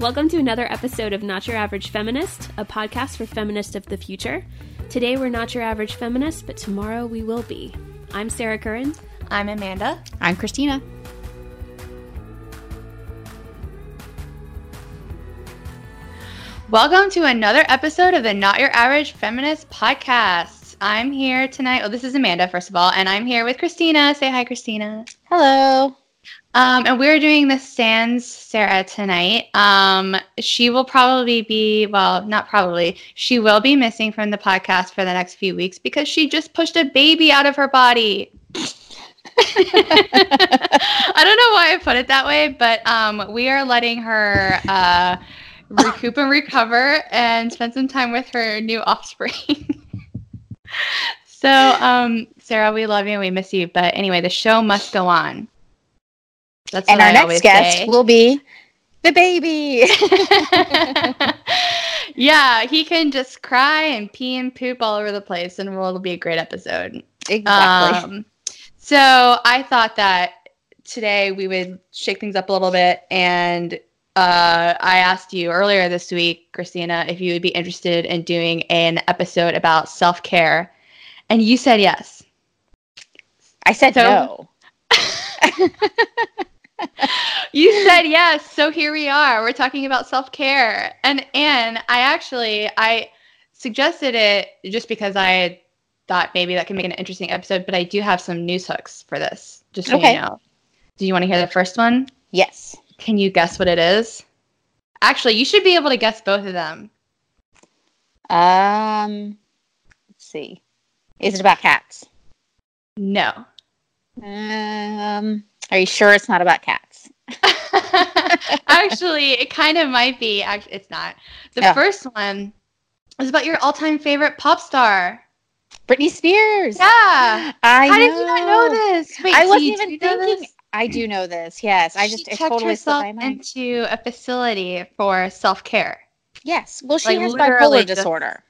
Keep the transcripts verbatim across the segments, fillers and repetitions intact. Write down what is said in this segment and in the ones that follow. Welcome to another episode of Not Your Average Feminist, a podcast for feminists of the future. Today we're not your average feminist, but tomorrow we will be. I'm Sarah Curran. I'm Amanda. I'm Christina. Welcome to another episode of the Not Your Average Feminist podcast. I'm here tonight. Oh, this is Amanda, first of all, and I'm here with Christina. Say hi, Christina. Hello. Um, and we're doing the Sans Sarah tonight. Um, she will probably be, well, not probably, she will be missing from the podcast for the next few weeks because she just pushed a baby out of her body. I don't know why I put it that way, but um, we are letting her uh, recoup and recover and spend some time with her new offspring. So, um, Sarah, we love you and we miss you. But anyway, the show must go on. That's and our I next guest say. will be the baby. Yeah, he can just cry and pee and poop all over the place, and it'll be a great episode. Exactly. Um, so I thought that today we would shake things up a little bit, and uh, I asked you earlier this week, Christina, if you would be interested in doing an episode about self-care, and you said yes. I said so, no. You said yes, so here we are. We're talking about self-care. And and I actually, I suggested it just because I thought maybe that could make an interesting episode, but I do have some news hooks for this, just so okay. you know. Do you want to hear the first one? Yes. Can you guess what it is? Actually, you should be able to guess both of them. Um, let's see. Is it about cats? No. Um... Are you sure it's not about cats? Actually, it kind of might be. Actually, it's not. The oh. first one is about your all-time favorite pop star. Britney Spears. Yeah. I How know. did you not know this? Wait, I wasn't you, even thinking. I do know this, yes. I just she checked totally herself into a facility for self-care. Yes. Well, she like, has bipolar just... disorder.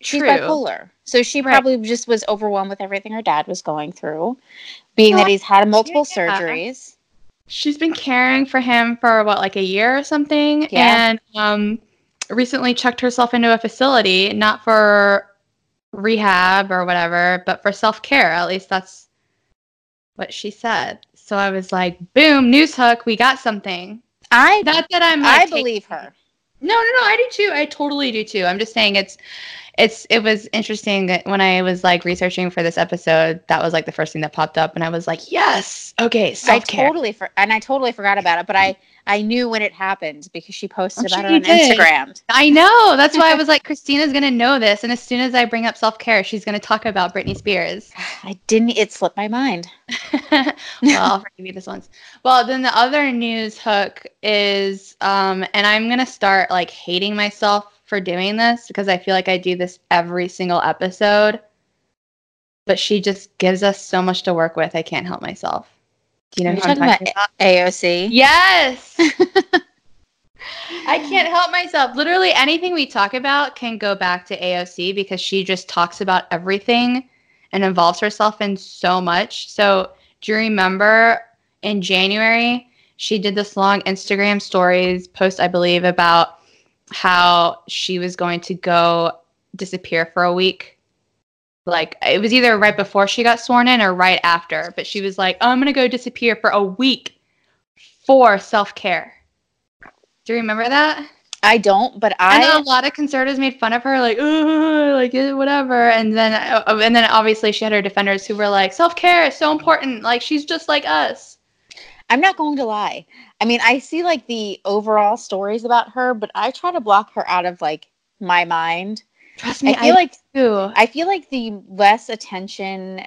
She's True. bipolar. So she probably right. just was overwhelmed with everything her dad was going through, being yeah. that he's had multiple yeah. surgeries. She's been caring for him for, what, like a year or something? Yeah. And um, recently checked herself into a facility, not for rehab or whatever, but for self-care. At least that's what she said. So I was like, boom, news hook, we got something. I, not that I'm, like, I believe her. No, no, no, I do too. I totally do too. I'm just saying it's, it's, it was interesting that when I was like researching for this episode, that was like the first thing that popped up and I was like, yes, okay, self-care. I totally, for- and I totally forgot about it, but I, I knew when it happened because she posted oh, about it on did. Instagram. I know. That's why I was like, Christina's going to know this. And as soon as I bring up self-care, she's going to talk about Britney Spears. I didn't, it slipped my mind. Well, I'll forgive you this once. Well, then the other news hook is, um, and I'm going to start like hating myself for doing this because I feel like I do this every single episode, but she just gives us so much to work with. I can't help myself. Do you know who I'm talking about? A O C. Yes. I can't help myself. Literally anything we talk about can go back to A O C because she just talks about everything and involves herself in so much. So do you remember in January, she did this long Instagram stories post, I believe, about how she was going to go disappear for a week. Like, it was either right before she got sworn in or right after. But she was like, oh, I'm going to go disappear for a week for self-care. Do you remember that? I don't, but I... I know a lot of conservatives made fun of her, like, ooh, like, whatever. And then, and then obviously she had her defenders who were like, self-care is so important. Like, she's just like us. I'm not going to lie. I mean, I see, like, the overall stories about her, but I try to block her out of, like, my mind. Trust me, I feel I like do. I feel like the less attention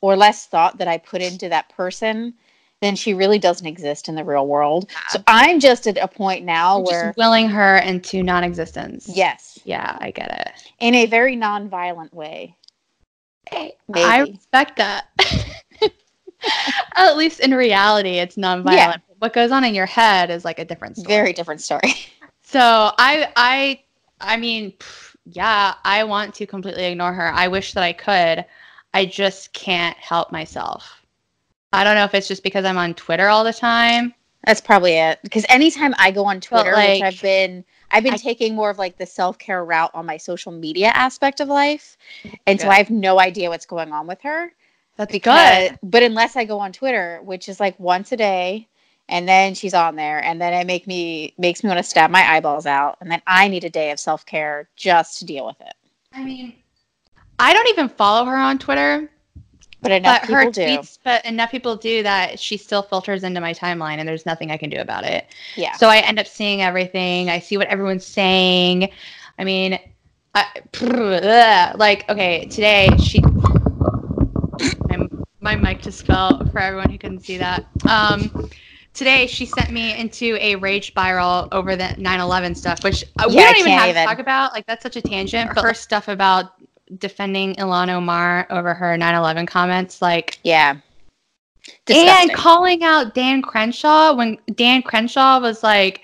or less thought that I put into that person, then she really doesn't exist in the real world. Yeah. So I'm just at a point now You're where... just willing her into non-existence. Yes. Yeah, I get it. In a very non-violent way. Hey, I respect that. At least in reality, it's non-violent. Yeah. What goes on in your head is like a different story. Very different story. So I, I, I mean, yeah, I want to completely ignore her. I wish that I could. I just can't help myself. I don't know if it's just because I'm on Twitter all the time. That's probably it. Because anytime I go on Twitter, like, which I've been, I've been I, taking more of like the self-care route on my social media aspect of life. And good. So I have no idea what's going on with her. That's because, good. But unless I go on Twitter, which is like once a day, and then she's on there, and then it make me makes me want to stab my eyeballs out. And then I need a day of self-care just to deal with it. I mean, I don't even follow her on Twitter. But enough but people her do. Tweets, but enough people do that she still filters into my timeline, and there's nothing I can do about it. Yeah. So I end up seeing everything. I see what everyone's saying. I mean, I, like, okay, today she... My mic just fell for everyone who couldn't see that. Um, today she sent me into a rage spiral over the nine eleven stuff, which yeah, we don't even have even. to talk about. Like, that's such a tangent. But her stuff about... defending Ilhan Omar over her nine eleven comments, like, yeah, disgusting. And calling out Dan Crenshaw when Dan Crenshaw was like,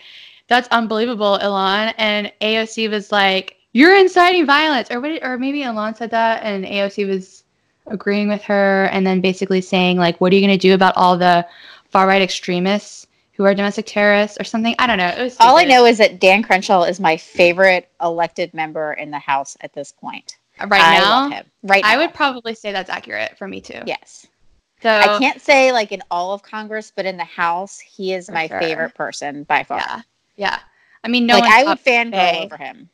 "That's unbelievable, Ilhan," and A O C was like, "You're inciting violence," or what? Or maybe Ilhan said that, and A O C was agreeing with her, and then basically saying like, "What are you going to do about all the far right extremists who are domestic terrorists or something?" I don't know. It was all I know is that Dan Crenshaw is my favorite elected member in the House at this point. Right I now, love him. Right now, I would probably say that's accurate for me too. Yes, so I can't say like in all of Congress, but in the House, he is my sure. favorite person by far. Yeah, yeah. I mean, no, like I would fangirl over him.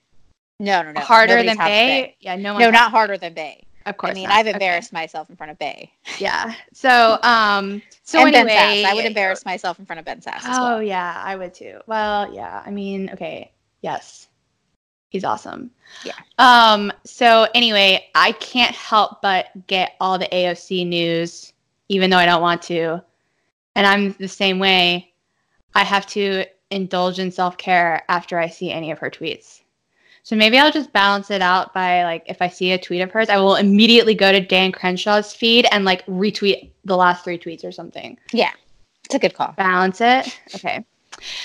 No, no, no. Harder Nobody's than Bay? Bay? Yeah, no. One no, not harder than Bay. Of course. I mean, not. I've embarrassed okay. myself in front of Bay. Yeah. So, um, so and anyway, Ben Sasse. I would embarrass myself in front of Ben Sasse. Oh as well. Yeah, I would too. Well, yeah. I mean, okay, yes. He's awesome. Yeah. Um, so anyway, I can't help but get all the A O C news, even though I don't want to. And I'm the same way. I have to indulge in self-care after I see any of her tweets. So maybe I'll just balance it out by, like, if I see a tweet of hers, I will immediately go to Dan Crenshaw's feed and, like, retweet the last three tweets or something. Yeah. It's a good call. Balance it. Okay.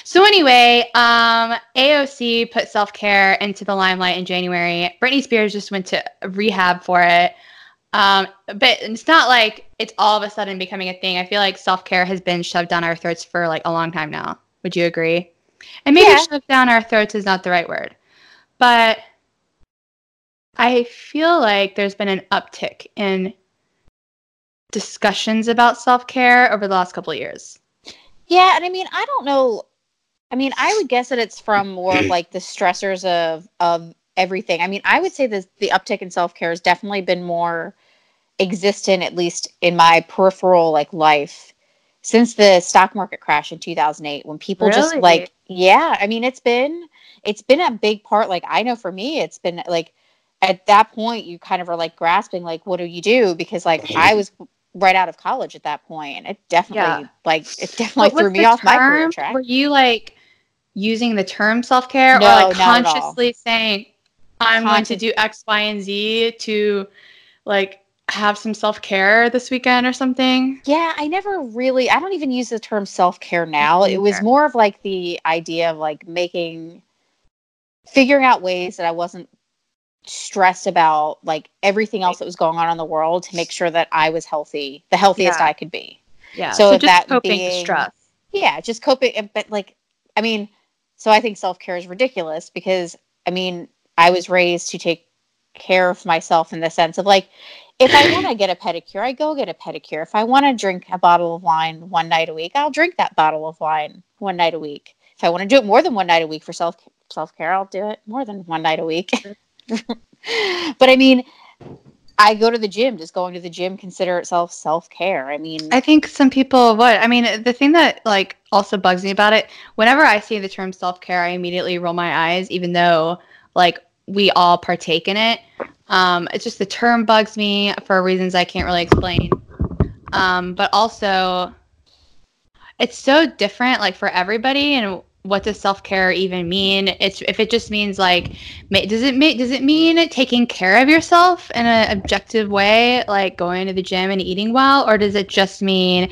So anyway, um, A O C put self-care into the limelight in January. Britney Spears just went to rehab for it. Um, but it's not like it's all of a sudden becoming a thing. I feel like self-care has been shoved down our throats for like a long time now. Would you agree? And maybe yeah. shoved down our throats is not the right word. But I feel like there's been an uptick in discussions about self-care over the last couple of years. Yeah, and I mean, I don't know. I mean, I would guess that it's from more of like the stressors of of everything. I mean, I would say that the uptick in self-care has definitely been more existent, at least in my peripheral like life, since the stock market crash in two thousand eight, when people really? just like, yeah, I mean, it's been it's been a big part. Like, I know for me, it's been like at that point, you kind of are like grasping, like, what do you do? Because like I was right out of college at that point, and it definitely yeah. like it definitely threw me off term? my career track. Were you like using the term self-care no, or like consciously saying I'm Conscious- going to do X, Y, and Z to like have some self-care this weekend or something? Yeah, I never really I don't even use the term self-care now. It was more of like the idea of like making figuring out ways that I wasn't stressed about like everything else that was going on in the world to make sure that I was healthy, the healthiest yeah. I could be. Yeah. So, so if just that coping being, stress. Yeah, just coping. But like, I mean, so I think self-care is ridiculous because I mean, I was raised to take care of myself in the sense of like, if I want to get a pedicure, I go get a pedicure. If I want to drink a bottle of wine one night a week, I'll drink that bottle of wine one night a week. If I want to do it more than one night a week for self self-care, I'll do it more than one night a week. But I mean, I go to the gym. Does going to the gym consider itself self-care? I mean, I think some people would. I mean, the thing that like also bugs me about it, whenever I see the term self-care, I immediately roll my eyes, even though like we all partake in it. Um, it's just the term bugs me for reasons I can't really explain. Um, but also, it's so different, like for everybody, and what does self-care even mean? It's if it just means like, ma- does it make does it mean taking care of yourself in an objective way, like going to the gym and eating well, or does it just mean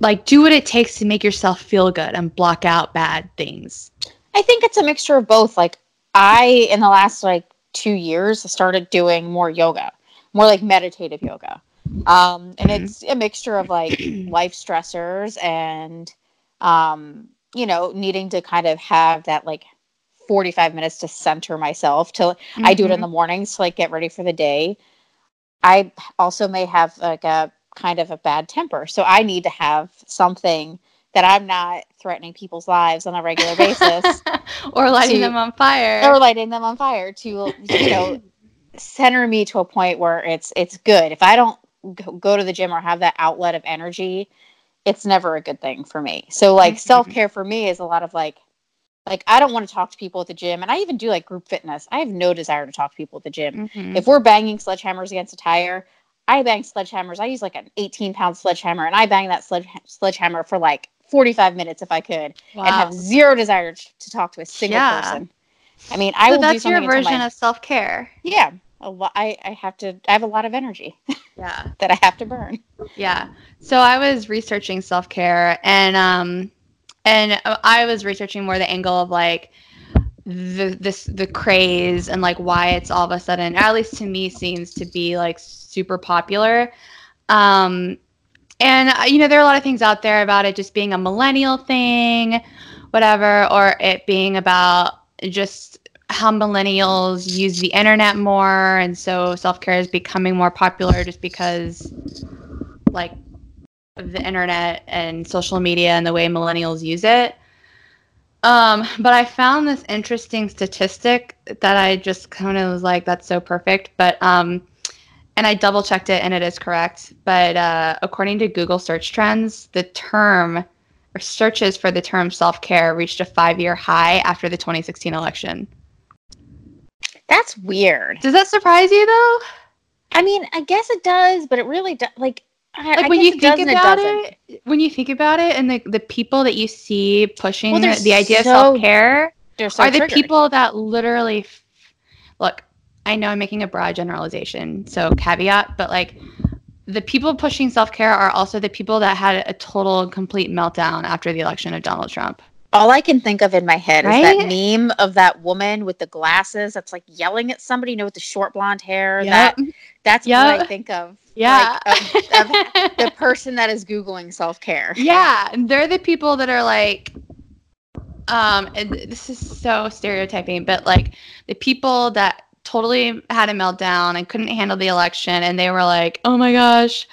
like do what it takes to make yourself feel good and block out bad things? I think it's a mixture of both. Like I, in the last like two years, started doing more yoga, more like meditative yoga, um, and mm-hmm. it's a mixture of like life stressors and um, you know, needing to kind of have that like forty-five minutes to center myself till mm-hmm. I do it in the mornings to like get ready for the day. I also may have like a kind of a bad temper. So I need to have something that I'm not threatening people's lives on a regular basis or lighting to, them on fire or lighting them on fire to, you know, center me to a point where it's, it's good. If I don't go to the gym or have that outlet of energy, it's never a good thing for me. So like self-care for me is a lot of like, like, I don't want to talk to people at the gym. And I even do like group fitness. I have no desire to talk to people at the gym. Mm-hmm. If we're banging sledgehammers against a tire, I bang sledgehammers. I use like an eighteen pound sledgehammer and I bang that sledge- sledgehammer for like forty-five minutes if I could. Wow. And have zero desire to talk to a single yeah. person. I mean, I so will do something. That's your version my... of self-care. Yeah. A lo- I, I have to, I have a lot of energy yeah. that I have to burn. Yeah. So I was researching self-care and, um, And I was researching more the angle of, like, the this the craze and, like, why it's all of a sudden, at least to me, seems to be, like, super popular. Um, and, you know, there are a lot of things out there about it just being a millennial thing, whatever, or it being about just how millennials use the internet more. And so self-care is becoming more popular just because, like, of the internet and social media and the way millennials use it. Um, but I found this interesting statistic that I just kind of was like, that's so perfect. But, um, and I double checked it and it is correct. But uh, according to Google search trends, the term or searches for the term self-care reached a five-year high after the twenty sixteen election. That's weird. Does that surprise you though? I mean, I guess it does, but it really does. Like, Like I when you think about it, it, when you think about it, and the, the people that you see pushing well, the, the idea so, of self-care so are triggered. The people that literally, f- look, I know I'm making a broad generalization, so caveat, but like the people pushing self-care are also the people that had a total and complete meltdown after the election of Donald Trump. All I can think of in my head right? is that meme of that woman with the glasses that's like yelling at somebody, you know, with the short blonde hair. Yep. That That's yep. what I think of. Yeah. Like, of, of the person that is Googling self-care. Yeah. And they're the people that are like, um, and this is so stereotyping, but like the people that totally had a meltdown and couldn't handle the election. And they were like, oh my gosh,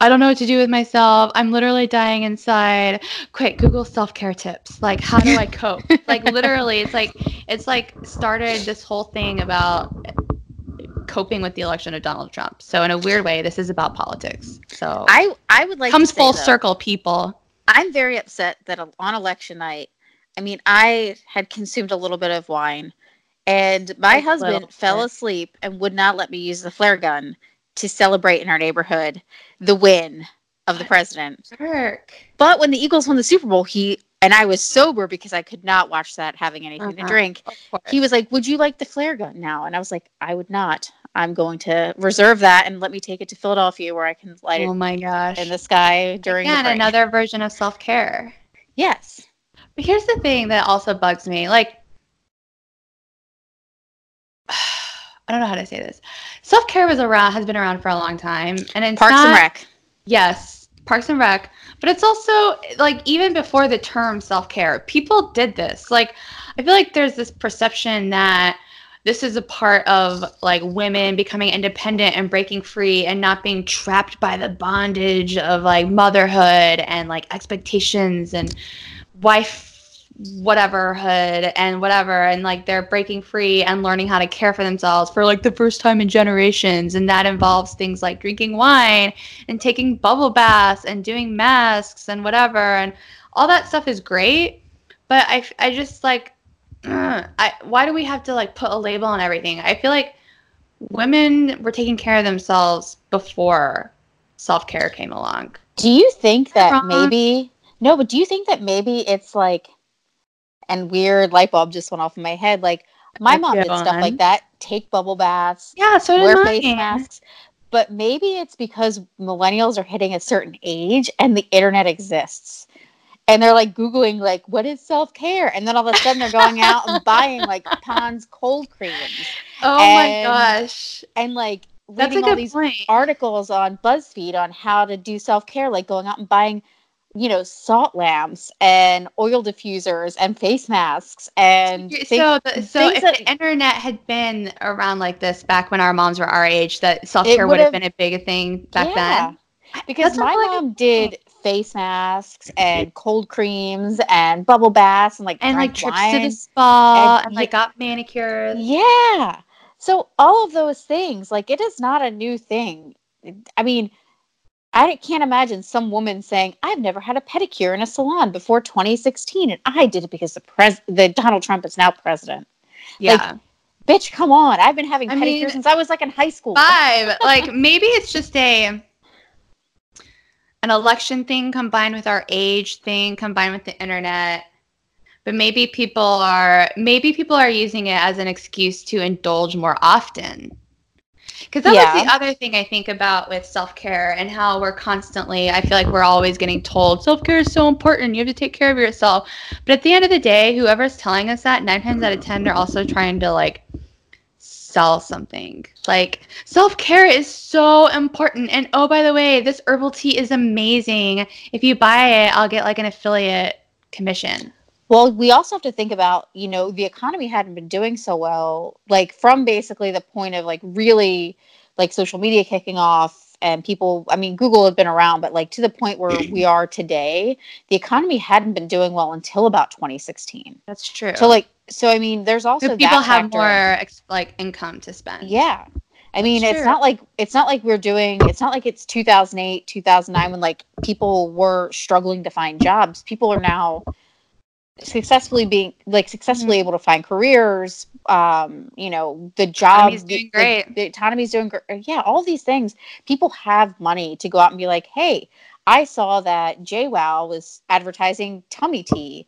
I don't know what to do with myself. I'm literally dying inside. Quick, Google self-care tips. Like, how do I cope? Like, literally, it's like it's like started this whole thing about coping with the election of Donald Trump. So in a weird way, this is about politics. So I, I would like comes to say, full though, circle, people. I'm very upset that on election night, I mean, I had consumed a little bit of wine, and my a husband fell asleep and would not let me use the flare gun to celebrate in our neighborhood the win of the president. Jerk. But when the Eagles won the Super Bowl, he and I was sober because I could not watch that having anything uh-huh. to drink. He was like, would you like the flare gun now? And I was like, I would not. I'm going to reserve that and let me take it to Philadelphia where I can light oh my gosh. It in the sky during Again, the break. Another version of self-care. Yes. But here's the thing that also bugs me. Like, I don't know how to say this. Self-care was around, has been around for a long time. And it's Parks not, and Rec. Yes, Parks and Rec. But it's also, like, even before the term self-care, people did this. Like, I feel like there's this perception that this is a part of, like, women becoming independent and breaking free and not being trapped by the bondage of, like, motherhood and, like, expectations and wife whateverhood and whatever, and like they're breaking free and learning how to care for themselves for like the first time in generations, and that involves things like drinking wine and taking bubble baths and doing masks and whatever, and all that stuff is great, but I, I just like ugh, I why do we have to like put a label on everything? I feel like women were taking care of themselves before self-care came along. Do you think that maybe no but do you think that maybe it's like and weird light bulb just went off in my head. Like, my mom did stuff like that. Take bubble baths. Yeah, so did mine. Wear face masks. But maybe it's because millennials are hitting a certain age and the internet exists. And they're, like, Googling, like, what is self-care? And then all of a sudden they're going out and buying, like, Pond's cold creams. Oh, and, my gosh. And, like, reading all these point. articles on BuzzFeed on how to do self-care. Like, going out and buying you know, salt lamps and oil diffusers and face masks and things, so the, so if that, the internet had been around like this back when our moms were our age, that self-care would have been a big thing back yeah, then. Because That's my mom like, did face masks and cold creams and bubble baths and like and like trips wine. to the spa and, and like got manicures. Yeah. So all of those things, like it is not a new thing. I mean, I can't imagine some woman saying, I've never had a pedicure in a salon before twenty sixteen, and I did it because the pres- the Donald Trump is now president. Yeah. Like, bitch, come on. I've been having I pedicures mean, since I was, like, in high school. Five. Like, maybe it's just a an election thing combined with our age thing combined with the internet. But maybe people are maybe people are using it as an excuse to indulge more often. Because that yeah. was the other thing I think about with self-care and how we're constantly, I feel like we're always getting told, self-care is so important, you have to take care of yourself. But at the end of the day, whoever's telling us that, nine times out of ten, they're also trying to, like, sell something. Like, self-care is so important. And, oh, by the way, this herbal tea is amazing. If you buy it, I'll get, like, an affiliate commission. Well, we also have to think about, you know, the economy hadn't been doing so well, like from basically the point of like really like social media kicking off and people, I mean, Google had been around, but like to the point where we are today, the economy hadn't been doing well until about twenty sixteen. That's true. So like, so I mean, there's also that people have more ex- like income to spend. Yeah. I mean, That's it's true. not like, it's not like we're doing, it's not like it's two thousand eight, two thousand nine when like people were struggling to find jobs. People are now successfully being like successfully mm-hmm. able to find careers, um you know, the job the, doing great. The, the economy's doing great, yeah, all these things. People have money to go out and be like, hey, I saw that JWoww was advertising tummy tea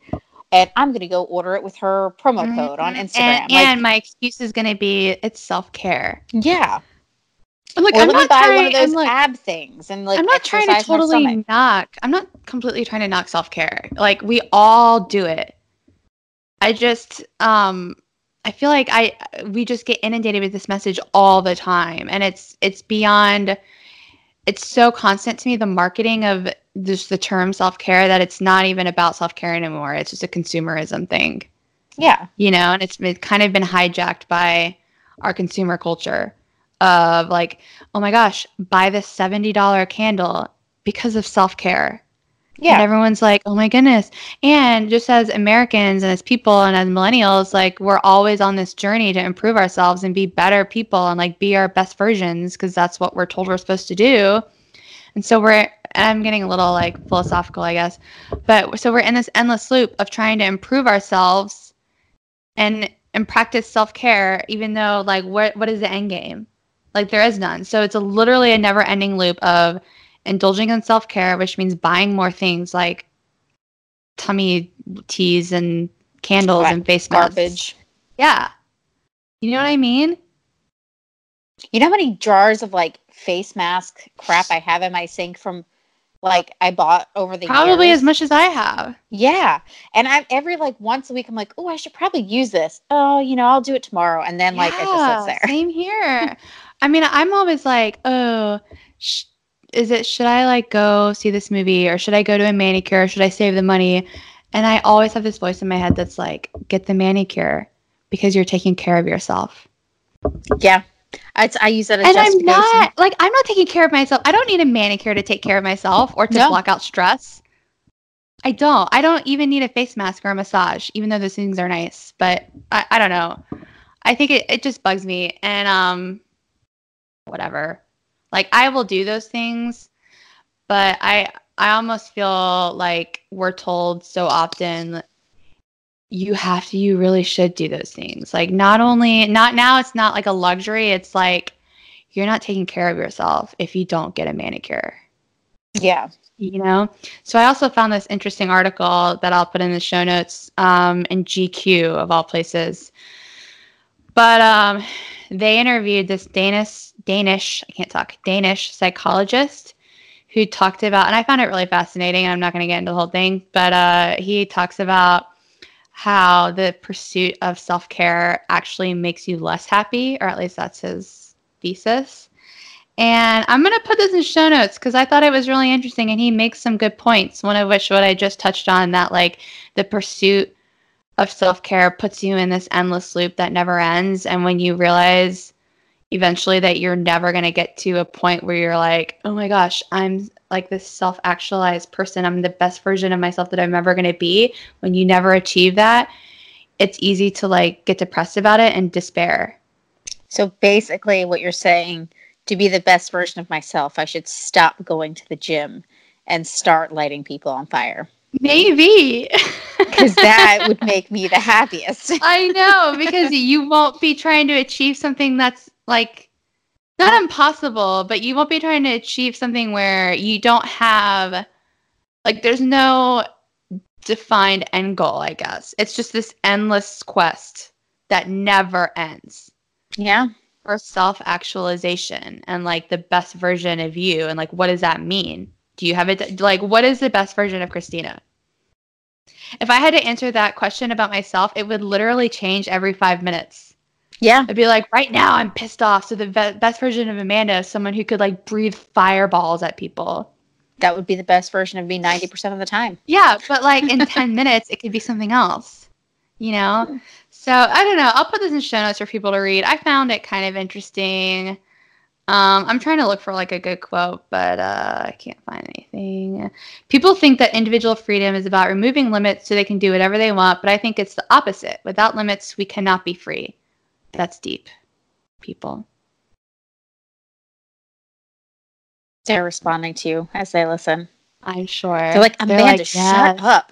and I'm gonna go order it with her promo mm-hmm. code on Instagram, and, like, and my excuse is gonna be it's self-care. Yeah. I'm like, or I'm not buy trying, one of those like, ab things and like I'm not trying to totally knock. I'm not completely trying to knock self-care. Like we all do it. I just um I feel like I we just get inundated with this message all the time, and it's it's beyond it's so constant to me, the marketing of just the term self-care, that it's not even about self-care anymore. It's just a consumerism thing. Yeah. You know, and it's, it's kind of been hijacked by our consumer culture. Of like, oh my gosh, buy this seventy dollars candle because of self-care. Yeah. And everyone's like, oh my goodness. And just as Americans and as people and as millennials, like we're always on this journey to improve ourselves and be better people and like be our best versions because that's what we're told we're supposed to do. And so we're, I'm getting a little like philosophical, I guess. But so we're in this endless loop of trying to improve ourselves and and practice self-care, even though like what what is the end game? Like, there is none. So it's a literally a never-ending loop of indulging in self-care, which means buying more things like tummy teas and candles right. and face masks. Garbage. Yeah. You know what I mean? You know how many jars of, like, face mask crap I have in my sink from, like, I bought over the probably years? Probably as much as I have. Yeah. And I'm every, like, once a week, I'm like, oh, I should probably use this. Oh, you know, I'll do it tomorrow. And then, like, yeah, it just sits there. Same here. I mean, I'm always like, oh, sh- is it, should I like go see this movie or should I go to a manicure or should I save the money? And I always have this voice in my head that's like, get the manicure because you're taking care of yourself. Yeah. I, I use that as and justification. And I'm not, like, I'm not taking care of myself. I don't need a manicure to take care of myself or to no. block out stress. I don't. I don't even need a face mask or a massage, even though those things are nice. But I, I don't know. I think it, it just bugs me. And, um... whatever. Like, I will do those things, but I I almost feel like we're told so often you have to, you really should do those things. Like, not only, not now, it's not like a luxury. It's like, you're not taking care of yourself if you don't get a manicure. Yeah. You know? So I also found this interesting article that I'll put in the show notes um, in G Q of all places. But um, they interviewed this Danish, Danish, I can't talk, Danish psychologist who talked about, and I found it really fascinating, and I'm not going to get into the whole thing, but uh, he talks about how the pursuit of self-care actually makes you less happy, or at least that's his thesis. And I'm going to put this in show notes because I thought it was really interesting, and he makes some good points, one of which what I just touched on, that like the pursuit of self-care puts you in this endless loop that never ends. And when you realize eventually that you're never going to get to a point where you're like, oh my gosh, I'm like this self-actualized person, I'm the best version of myself that I'm ever going to be, when you never achieve that, it's easy to like get depressed about it and despair. So basically what you're saying, to be the best version of myself, I should stop going to the gym and start lighting people on fire. Maybe. Because that would make me the happiest. I know, because you won't be trying to achieve something that's like not impossible, but you won't be trying to achieve something where you don't have, like, there's no defined end goal, I guess. It's just this endless quest that never ends. Yeah. For self-actualization and like the best version of you, and like what does that mean? Do you have it? Like, what is the best version of Christina? If I had to answer that question about myself, it would literally change every five minutes. Yeah, I'd be like, right now I'm pissed off, so the ve- best version of Amanda is someone who could like breathe fireballs at people. That would be the best version of me ninety percent of the time. Yeah, but like in ten minutes it could be something else, you know. So, I don't know. I'll put this in show notes for people to read. I found it kind of interesting. Um, I'm trying to look for, like, a good quote, but uh, I can't find anything. People think that individual freedom is about removing limits so they can do whatever they want, but I think it's the opposite. Without limits, we cannot be free. That's deep, people. They're responding to you as they listen. I'm sure. They're like, Amanda, They're like, yes. shut up.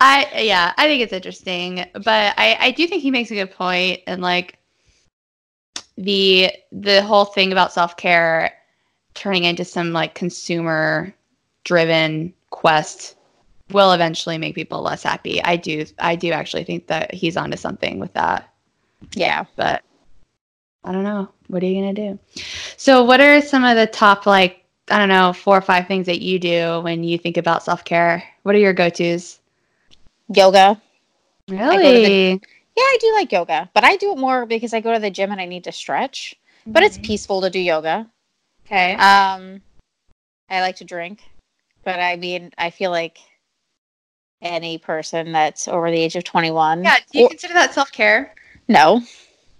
I yeah, I think it's interesting, but I, I do think he makes a good point, and like the the whole thing about self-care turning into some like consumer driven quest will eventually make people less happy. I do I do actually think that he's onto something with that. Yeah, but I don't know. What are you gonna do? So, what are some of the top like I don't know, four or five things that you do when you think about self-care? What are your go-tos? Yoga. Really? I the, yeah, I do like yoga, but I do it more because I go to the gym and I need to stretch, mm-hmm. but it's peaceful to do yoga. Okay. Um, I like to drink, but I mean, I feel like any person that's over the age of twenty-one. Yeah. Do you or, consider that self-care? No.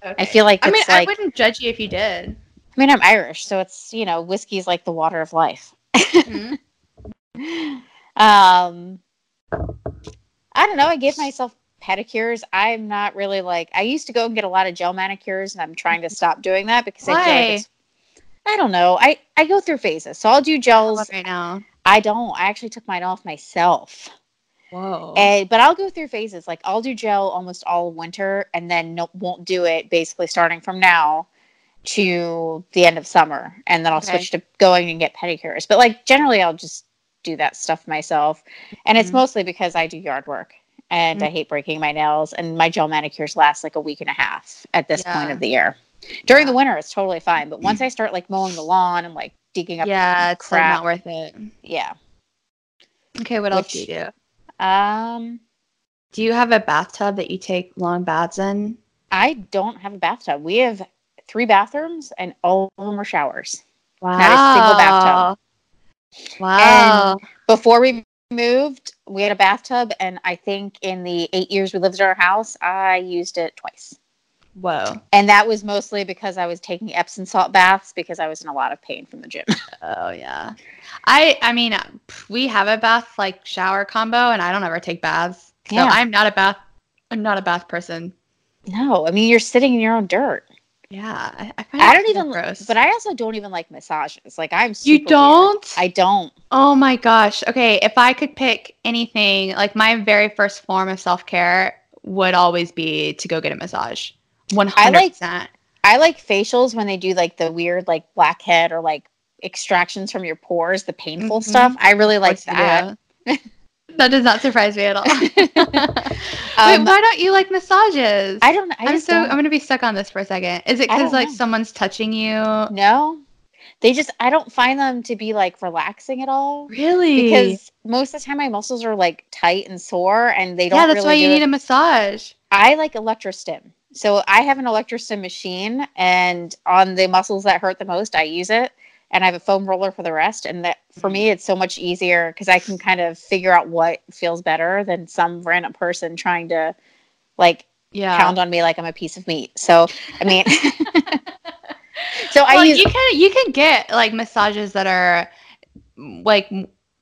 Okay. I feel like, I mean, I like, wouldn't judge you if you did. I mean, I'm Irish, so it's, you know, whiskey is like the water of life. mm-hmm. Um, I don't know. I give myself pedicures. I'm not really like, I used to go and get a lot of gel manicures, and I'm trying to stop doing that because Why? I feel like it's, I don't know. I, I go through phases. So I'll do gels. Right now. I don't. I actually took mine off myself. Whoa. And, but I'll go through phases. Like I'll do gel almost all winter, and then no, won't do it basically starting from now to the end of summer, and then I'll okay. switch to going and get pedicures. But like generally I'll just do that stuff myself, and mm-hmm. it's mostly because I do yard work, and mm-hmm. I hate breaking my nails, and my gel manicures last like a week and a half at this yeah. point of the year. During yeah. the winter it's totally fine, but once I start like mowing the lawn and like digging up yeah it's crap, like not worth it. Yeah. Okay, what Which, else do you do? Um do you have a bathtub that you take long baths in? I don't have a bathtub. We have three bathrooms, and all of them are showers. Wow. Not a single bathtub. Wow. And before we moved, we had a bathtub, and I think in the eight years we lived in our house, I used it twice. Whoa. And that was mostly because I was taking Epsom salt baths because I was in a lot of pain from the gym. Oh, yeah. I I mean, we have a bath, like, shower combo, and I don't ever take baths. So yeah. I'm not a bath. I'm not a bath person. No. I mean, you're sitting in your own dirt. Yeah, I, I find I don't even gross. But I also don't even like massages. Like I'm super You don't? Weird. I don't. Oh my gosh. Okay, if I could pick anything, like my very first form of self-care would always be to go get a massage. one hundred percent. I like I like facials when they do like the weird like blackhead or like extractions from your pores, the painful mm-hmm. stuff. I really like that. That does not surprise me at all. um, Wait, why don't you like massages? I don't know. I'm so don't. I'm gonna be stuck on this for a second. Is it because like know. someone's touching you? No, they just I don't find them to be like relaxing at all. Really? Because most of the time my muscles are like tight and sore, and they don't. Yeah, that's really why you do need it. a massage. I like electro stim. So I have an Electrosim machine, and on the muscles that hurt the most, I use it. And I have a foam roller for the rest. And that for me, it's so much easier because I can kind of figure out what feels better than some random person trying to like yeah. pound on me like I'm a piece of meat. So, I mean, so well, I use. You can, you can get like massages that are like,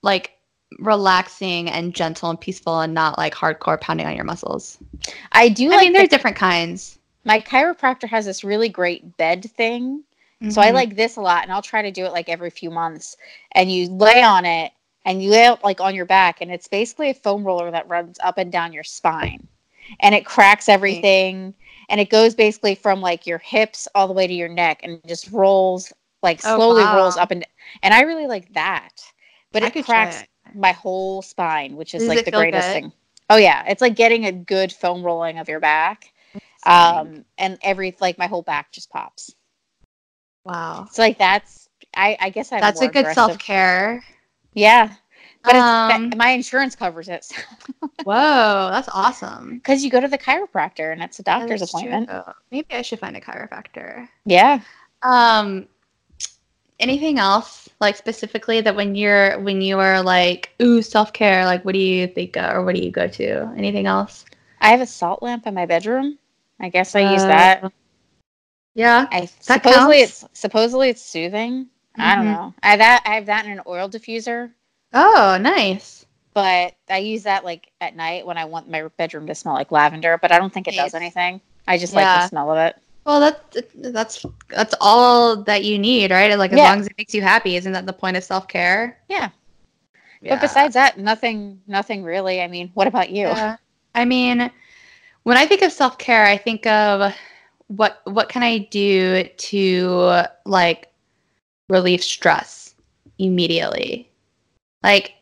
like, relaxing and gentle and peaceful and not like hardcore pounding on your muscles. I do. I like mean, there's the, different kinds. My chiropractor has this really great bed thing. Mm-hmm. So I like this a lot, and I'll try to do it like every few months. And you lay on it, and you lay out like on your back, and it's basically a foam roller that runs up and down your spine, and it cracks everything, and it goes basically from like your hips all the way to your neck, and just rolls like slowly oh, wow. rolls up and down. And I really like that, but I it cracks it. my whole spine, which is Does like the greatest good? thing. Oh yeah, it's like getting a good foam rolling of your back, um, and every like my whole back just pops. Wow. It's so, like that's, I, I guess I'm That's a good self-care. Yeah. But um, it's, my insurance covers it. So. Whoa, that's awesome. Because you go to the chiropractor and it's a doctor's appointment. True. Maybe I should find a chiropractor. Yeah. Um. Anything else, like specifically that when you're, when you are like, ooh, self-care, like what do you think of, or what do you go to? Anything else? I have a salt lamp in my bedroom. I guess I uh, use that. Yeah, I, supposedly counts. it's supposedly it's soothing. Mm-hmm. I don't know. I that I have that in an oil diffuser. Oh, nice. But I use that like at night when I want my bedroom to smell like lavender. But I don't think it nice. does anything. I just yeah. like the smell of it. Well, that's that's that's all that you need, right? Like as yeah. long as it makes you happy, isn't that the point of self-care? Yeah. yeah. But besides that, nothing, nothing really. I mean, what about you? Yeah. I mean, when I think of self-care, I think of What what can I do to like relieve stress immediately? Like,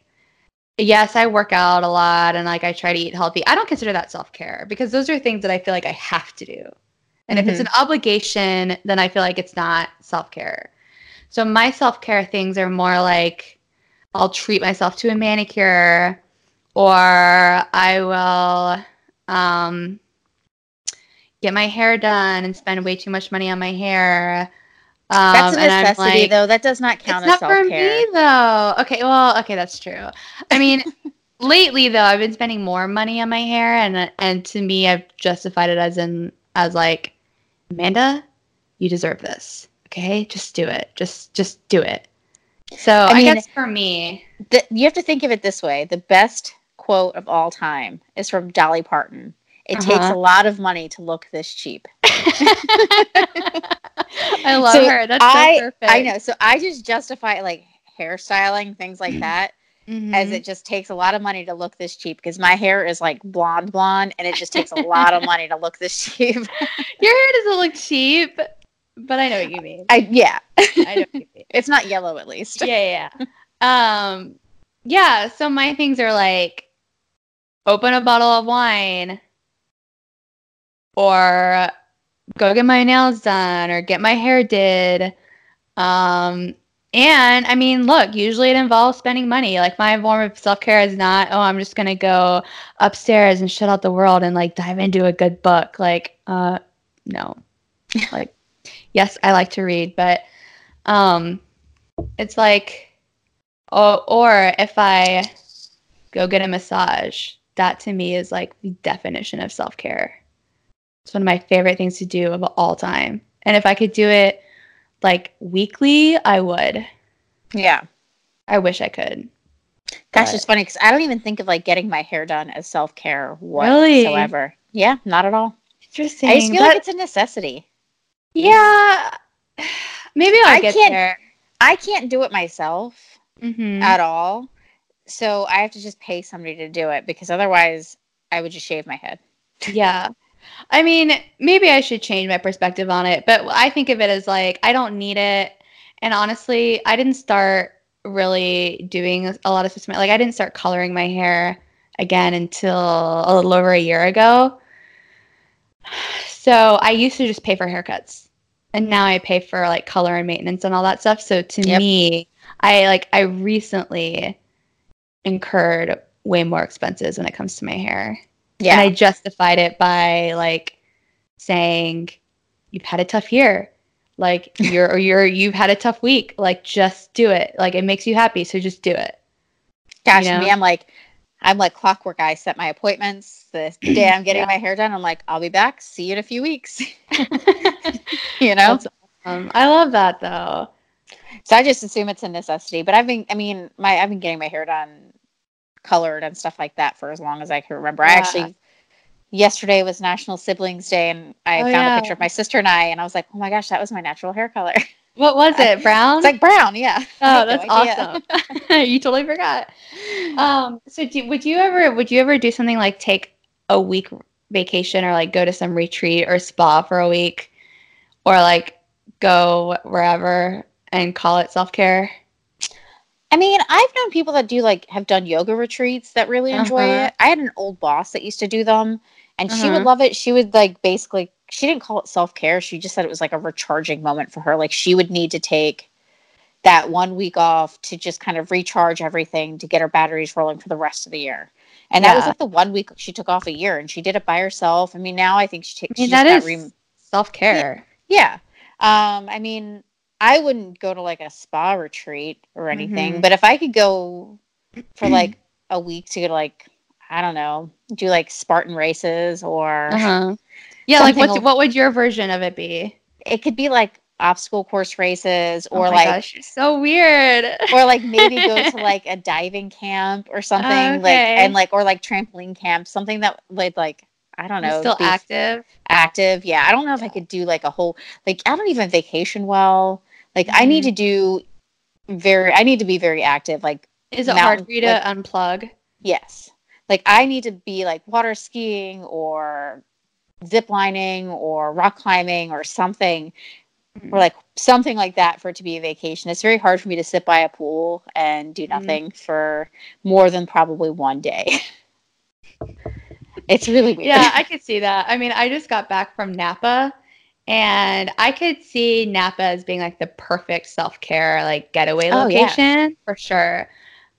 yes, I work out a lot and like I try to eat healthy. I don't consider that self-care because those are things that I feel like I have to do. And mm-hmm. if it's an obligation, then I feel like it's not self-care. So my self-care things are more like I'll treat myself to a manicure, or I will um get my hair done and spend way too much money on my hair. Um, that's a necessity, and like, though. That does not count as self-care. It's not for me, though. Okay, well, okay, that's true. I mean, lately, though, I've been spending more money on my hair, and and to me, I've justified it as in as like, Amanda, you deserve this. Okay, just do it. Just just do it. So I, I mean, guess for me, the, you have to think of it this way: the best quote of all time is from Dolly Parton. It uh-huh. takes a lot of money to look this cheap. I love so her. That's I, so perfect. I know. So I just justify like hairstyling, things like that, mm-hmm. as it just takes a lot of money to look this cheap because my hair is like blonde blonde and it just takes a lot of money to look this cheap. Your hair doesn't look cheap, but I know what you mean. I Yeah. I know what you mean. It's not yellow at least. Yeah, yeah. Um, yeah, so my things are like open a bottle of wine, or go get my nails done, or get my hair did. Um, and, I mean, look, usually it involves spending money. Like, my form of self-care is not, oh, I'm just going to go upstairs and shut out the world and, like, dive into a good book. Like, uh, no. Like, yes, I like to read, but um, it's like, oh, or if I go get a massage, that to me is, like, the definition of self-care. It's one of my favorite things to do of all time. And if I could do it, like, weekly, I would. Yeah. I wish I could. Gosh, but. It's funny because I don't even think of, like, getting my hair done as self-care whatsoever. Really? Yeah, not at all. Interesting. I just feel but, like it's a necessity. Yeah. Maybe I'll I get can't, there. I can't do it myself mm-hmm. at all. So I have to just pay somebody to do it because otherwise I would just shave my head. Yeah. I mean, maybe I should change my perspective on it, but I think of it as, like, I don't need it. And honestly, I didn't start really doing a lot of system. Like, I didn't start coloring my hair again until a little over a year ago. So I used to just pay for haircuts. And now I pay for, like, color and maintenance and all that stuff. So to yep. me, I, like, I recently incurred way more expenses when it comes to my hair. Yeah. And I justified it by, like, saying, you've had a tough year. Like you're, or you're, you've had a tough week. Like, just do it. Like, it makes you happy. So just do it. Gosh, you know? me, I'm like, I'm like clockwork. I set my appointments. The day I'm getting yeah. my hair done, I'm like, I'll be back. See you in a few weeks. You know? Awesome. I love that though. So I just assume it's a necessity, but I've been, I mean, my, I've been getting my hair done colored and stuff like that for as long as I can remember. Yeah. I actually, yesterday was National Siblings Day, and I oh, found yeah. a picture of my sister and I, and I was like, oh my gosh, that was my natural hair color. What was it? Brown? It's like brown. Yeah. Oh, that's no awesome. You totally forgot. Um, so do, would you ever, would you ever do something like take a week vacation or like go to some retreat or spa for a week or like go wherever and call it self-care? I mean, I've known people that do like have done yoga retreats that really enjoy uh-huh. it. I had an old boss that used to do them, and uh-huh. she would love it. She would like basically, she didn't call it self-care. She just said it was like a recharging moment for her. Like she would need to take that one week off to just kind of recharge everything to get her batteries rolling for the rest of the year. And yeah. that was like the one week she took off a year, and she did it by herself. I mean, now I think she takes I mean, that is re- self-care. Yeah. yeah. Um, I mean, I wouldn't go to like a spa retreat or anything, mm-hmm. but if I could go for like a week to like, I don't know, do like Spartan races or uh-huh. yeah, like what's, what would your version of it be? It could be like obstacle course races or oh my like gosh, so weird, or like maybe go to like a diving camp or something okay. like and like or like trampoline camp, something that would like. I don't know. Still active? Active, yeah. I don't know yeah. if I could do, like, a whole... Like, I don't even vacation well. Like, mm-hmm. I need to do very... I need to be very active. Like, is it hard for you to like, unplug? Yes. Like, I need to be, like, water skiing or zip lining or rock climbing or something. Mm-hmm. Or, like, something like that for it to be a vacation. It's very hard for me to sit by a pool and do nothing mm-hmm. for more than probably one day. It's really weird. Yeah, I could see that. I mean, I just got back from Napa, and I could see Napa as being, like, the perfect self-care, like, getaway oh, location yeah. for sure.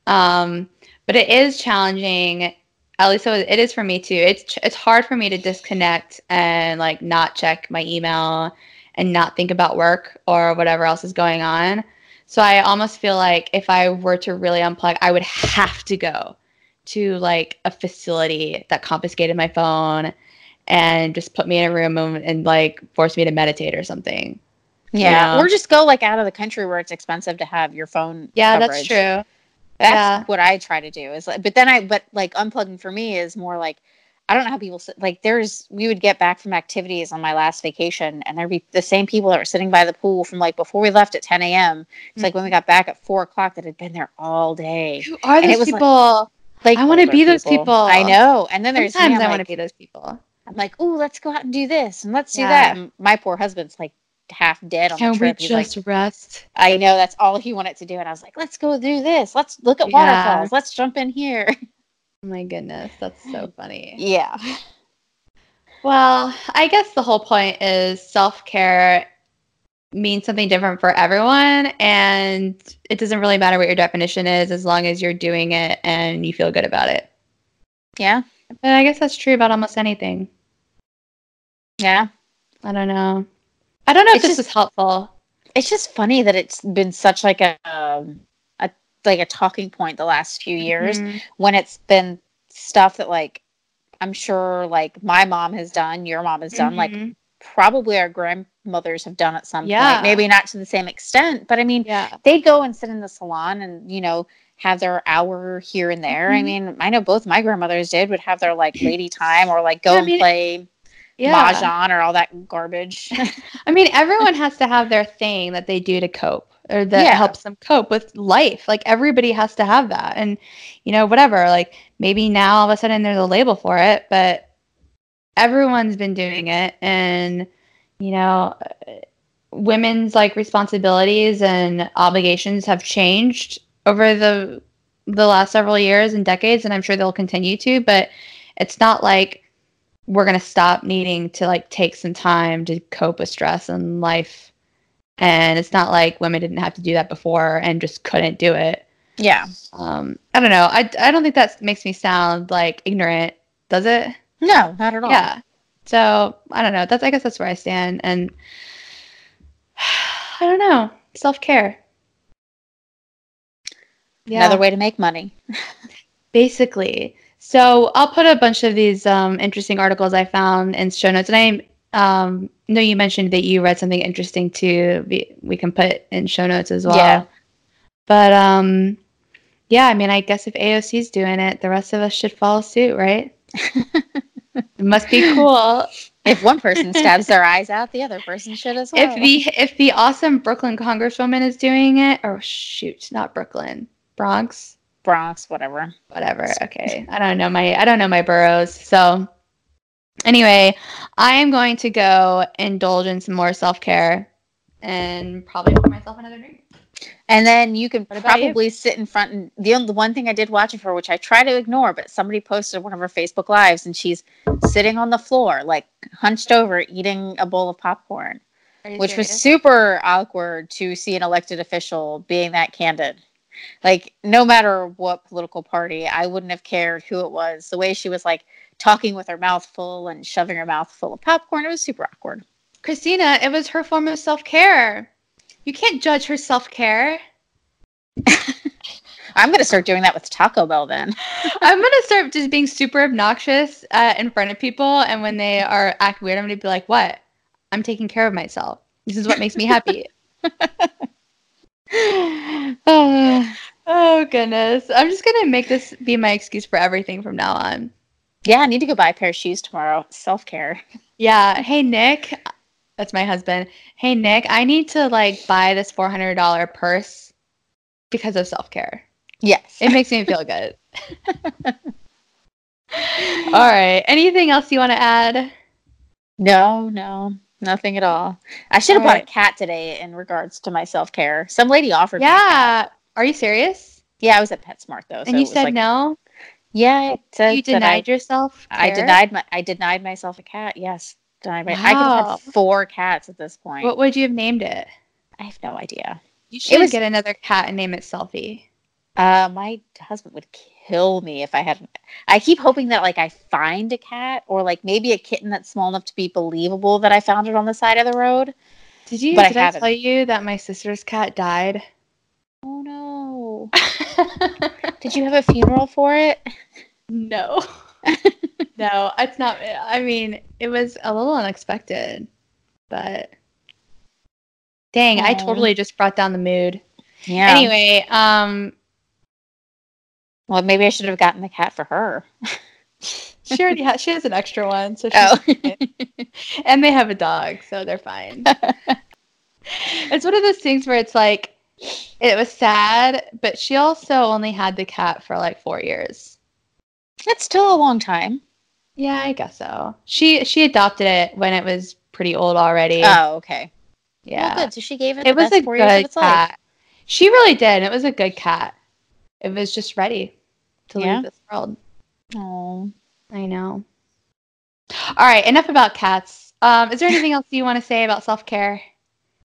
Um, but it is challenging. At least it is for me, too. It's it's hard for me to disconnect and, like, not check my email and not think about work or whatever else is going on. So I almost feel like if I were to really unplug, I would have to go to like a facility that confiscated my phone and just put me in a room and, and like forced me to meditate or something. Yeah. You know? Or just go like out of the country where it's expensive to have your phone. Yeah, coverage. That's true. That's yeah. what I try to do is like, but then I, but like unplugging for me is more like, I don't know how people sit. Like there's, we would get back from activities on my last vacation and there'd be the same people that were sitting by the pool from like before we left at ten a.m. It's mm-hmm. like when we got back at four o'clock that had been there all day. Who are those people? Like, Like I want to be people. those people. I know. And then there's sometimes me, I like, want to be those people. I'm like, oh, let's go out and do this and let's yeah. do that. And my poor husband's like half dead on Can the trip. Can we He's just like, rest? I know. That's all he wanted to do. And I was like, let's go do this. Let's look at yeah. waterfalls. Let's jump in here. Oh my goodness. That's so funny. Yeah. Well, I guess the whole point is self-care means something different for everyone, and it doesn't really matter what your definition is as long as you're doing it and you feel good about it. Yeah. But I guess that's true about almost anything. Yeah. I don't know. I don't know it's if this just, was helpful. It's just funny that it's been such like a, um, a like a talking point the last few years mm-hmm. when it's been stuff that like I'm sure like my mom has done, your mom has done, mm-hmm. like probably our grandmothers have done at some yeah. point, maybe not to the same extent, but I mean, yeah. they go and sit in the salon and, you know, have their hour here and there. Mm-hmm. I mean, I know both my grandmothers did would have their like lady time or like go yeah, I mean, and play yeah. mahjong or all that garbage. I mean, everyone has to have their thing that they do to cope or that yeah. helps them cope with life. Like everybody has to have that. And, you know, whatever, like maybe now all of a sudden there's a label for it, but everyone's been doing it, and you know, women's like responsibilities and obligations have changed over the the last several years and decades, and I'm sure they'll continue to, but it's not like we're gonna stop needing to like take some time to cope with stress and life, and it's not like women didn't have to do that before and just couldn't do it. Yeah. Um, I don't know. I, I don't think that makes me sound like ignorant, does it? No, not at all. Yeah. So I don't know. That's, I guess that's where I stand. And I don't know. Self-care. Yeah. Another way to make money. Basically. So I'll put a bunch of these um, interesting articles I found in show notes. And I um, know you mentioned that you read something interesting too. We can put in show notes as well. Yeah. But um, yeah, I mean, I guess if A O C's doing it, the rest of us should follow suit, right? It must be cool. If one person stabs their eyes out, the other person should as well. If the if the awesome Brooklyn congresswoman is doing it, or oh, shoot, not Brooklyn, Bronx, Bronx, whatever, whatever. Okay, I don't know my I don't know my boroughs. So anyway, I am going to go indulge in some more self care and probably pour myself another drink. And then you can probably you? sit in front. And the only, the one thing I did watch of her, which I try to ignore, but somebody posted one of her Facebook lives, and she's sitting on the floor, like hunched over, eating a bowl of popcorn, which serious? was super awkward to see an elected official being that candid. Like, no matter what political party, I wouldn't have cared who it was. The way she was, like, talking with her mouth full and shoving her mouth full of popcorn, it was super awkward. Christina, it was her form of self-care. You can't judge her self-care. I'm going to start doing that with Taco Bell then. I'm going to start just being super obnoxious uh, in front of people. And when they are act weird, I'm going to be like, what? I'm taking care of myself. This is what makes me happy. oh, oh, goodness. I'm just going to make this be my excuse for everything from now on. Yeah, I need to go buy a pair of shoes tomorrow. Self-care. Yeah. Hey, Nick. That's my husband. Hey, Nick, I need to, like, buy this four hundred dollars purse because of self-care. Yes. It makes me feel good. All right. Anything else you want to add? No, no. Nothing at all. I should have bought right. a cat today in regards to my self-care. Some lady offered yeah. me a cat. Yeah. Are you serious? Yeah, I was at PetSmart, though. And so you it said was, like, no? Yeah. It says you denied I, yourself care? I denied, my, I denied myself a cat, yes. I, wow. I could have had four cats at this point. What would you have named it? I have no idea. You should was, get another cat and name it Selfie. Uh, my husband would kill me if I had. I keep hoping that, like, I find a cat, or, like, maybe a kitten that's small enough to be believable that I found it on the side of the road. Did you? But did I, I tell you that my sister's cat died? Oh no! Did you have a funeral for it? No. No, it's not. I mean, it was a little unexpected, but dang, um, I totally just brought down the mood. Yeah. Anyway, um, well, maybe I should have gotten the cat for her. She already has. She has an extra one, so she's oh. And they have a dog, so they're fine. It's one of those things where it's like, it was sad, but she also only had the cat for like four years. That's still a long time. Yeah, I guess so. She she adopted it when it was pretty old already. Oh, okay. Yeah. Well, good. So she gave it. It the was best a four good years of its cat. Life. She really did. It was a good cat. It was just ready to yeah. leave this world. Oh, I know. All right. Enough about cats. Um, is there anything else you want to say about self-care?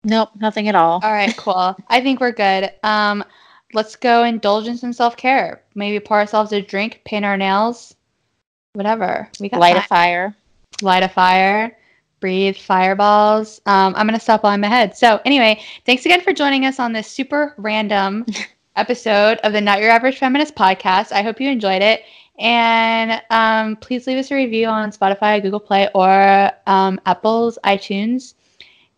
Nope, nothing at all. All right, cool. I think we're good. Um. Let's go indulge in some self-care. Maybe pour ourselves a drink, paint our nails, whatever. We got Light time. a fire. Light a fire. Breathe fireballs. Um, I'm going to stop while I'm ahead. So anyway, thanks again for joining us on this super random episode of the Not Your Average Feminist podcast. I hope you enjoyed it. And um, please leave us a review on Spotify, Google Play, or um, Apple's iTunes.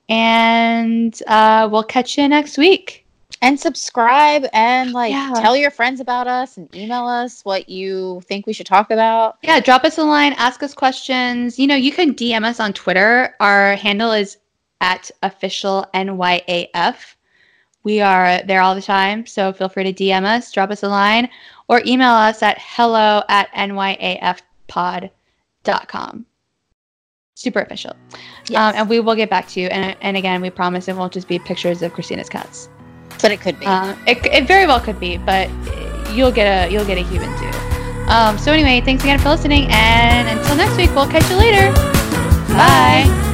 And uh, we'll catch you next week. And subscribe and, like, yeah. tell your friends about us and email us what you think we should talk about. Yeah, drop us a line. Ask us questions. You know, you can D M us on Twitter. Our handle is at official N Y A F. We are there all the time, so feel free to D M us, drop us a line, or email us at hello at N Y A F pod dot com. Super official. Yes. Um, and we will get back to you. And, and, again, we promise it won't just be pictures of Christina's cats. But it could be. Uh, it, it very well could be, but you'll get a you'll get a human too. Um, so anyway, thanks again for listening, and until next week, we'll catch you later. Bye. Bye.